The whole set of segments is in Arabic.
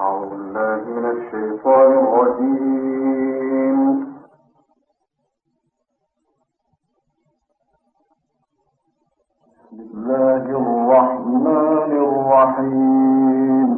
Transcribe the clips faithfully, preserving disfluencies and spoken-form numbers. أعوذ بالله من الشيطان الرجيم. بسم الله الرحمن الرحيم.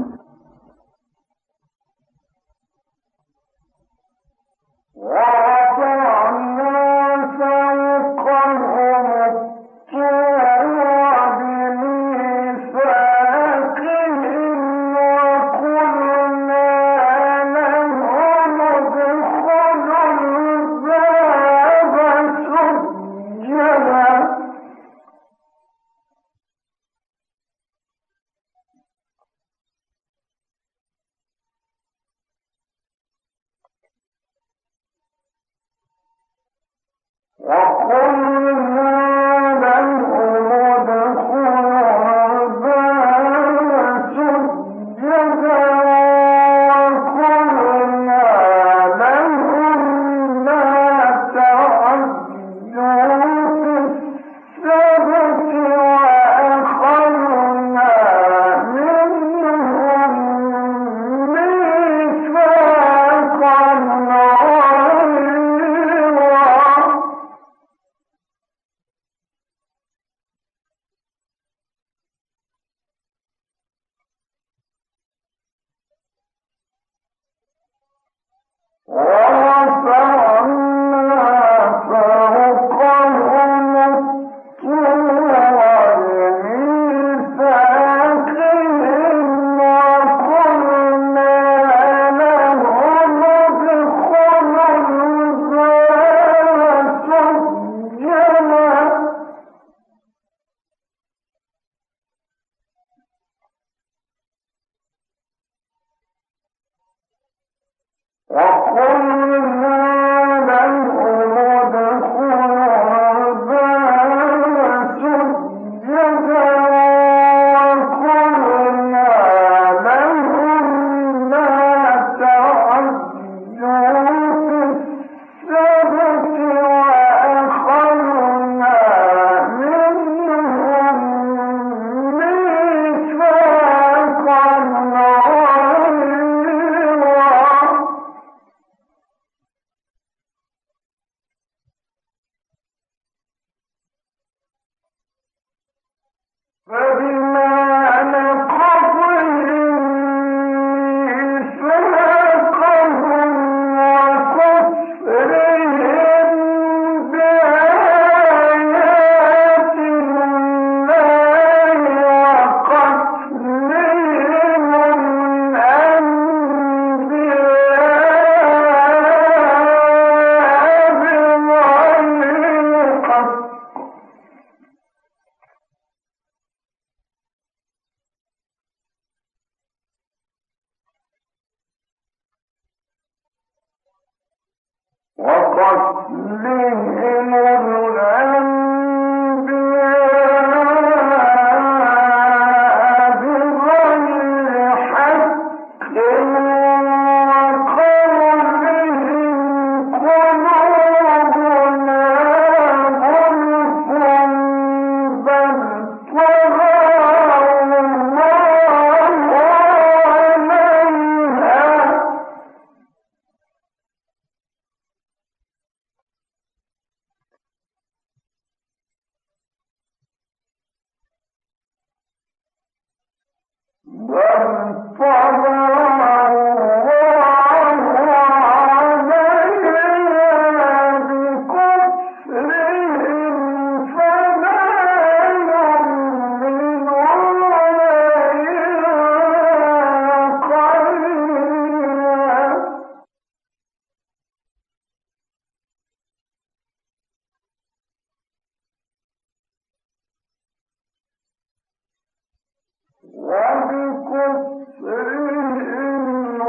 وَبِكُفْرِهِمْ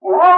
Whoa!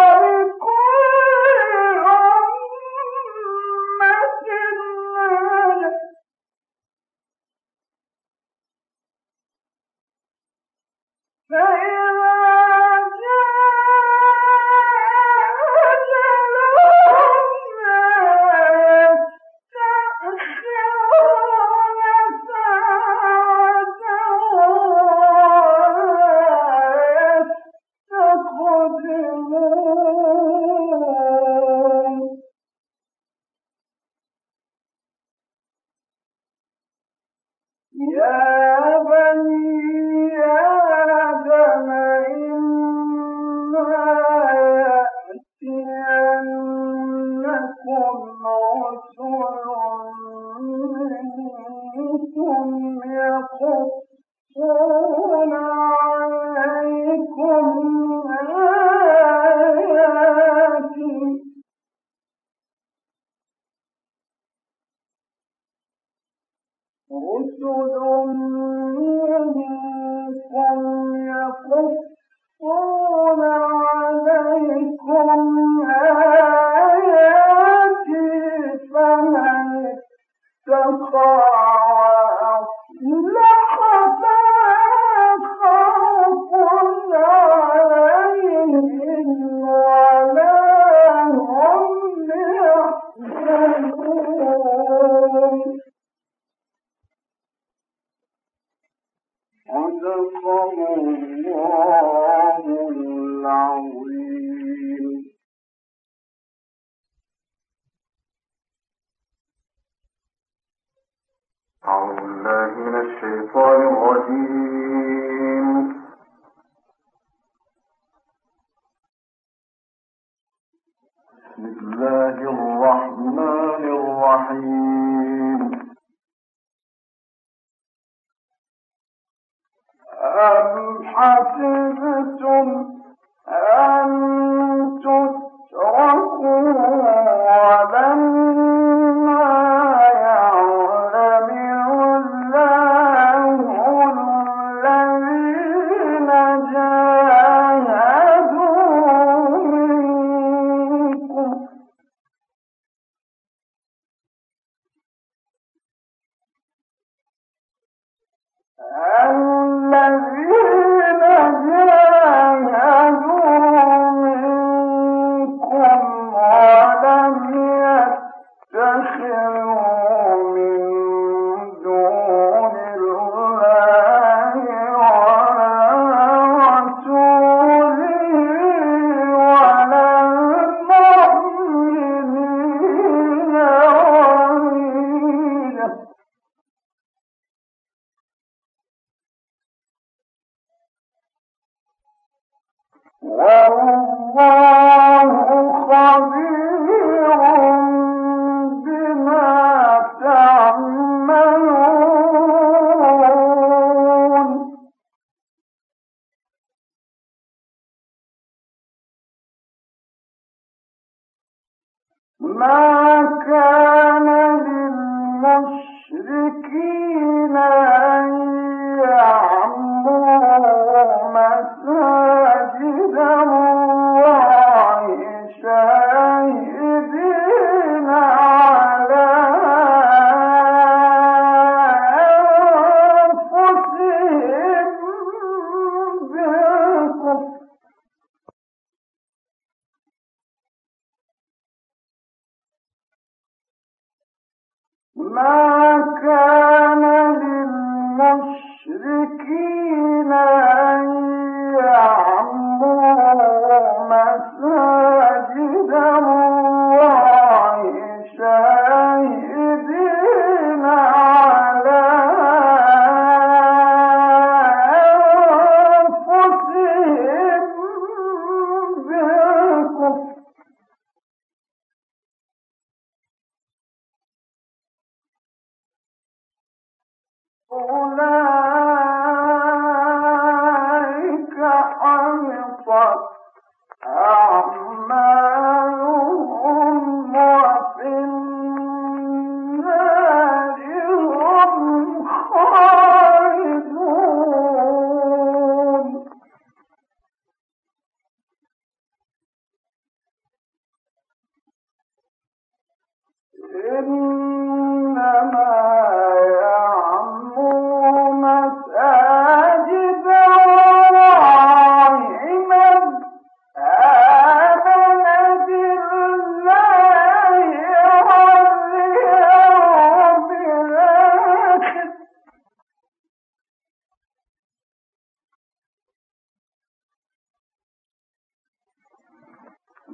ما كان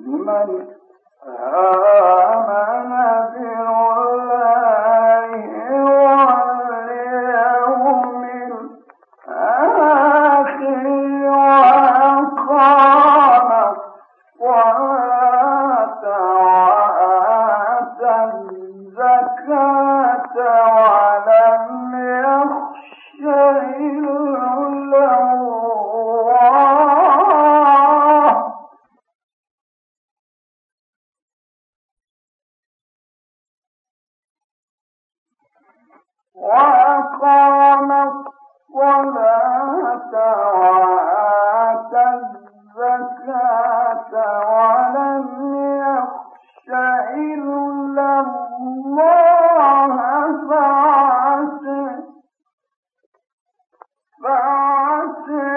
لمن آمن بالله واليوم الآخر وقام الصلاة وآتى الزكاة ولم يخش إلا وأقام الصلاة وآتى الزكاة ولم يخش إلا الله فعسى فعسى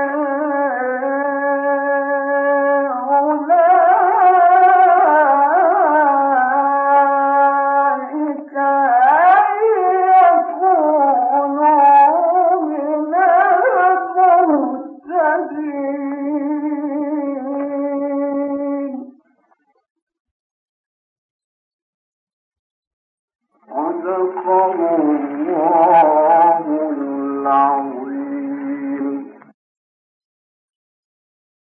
صدق الله العظيم.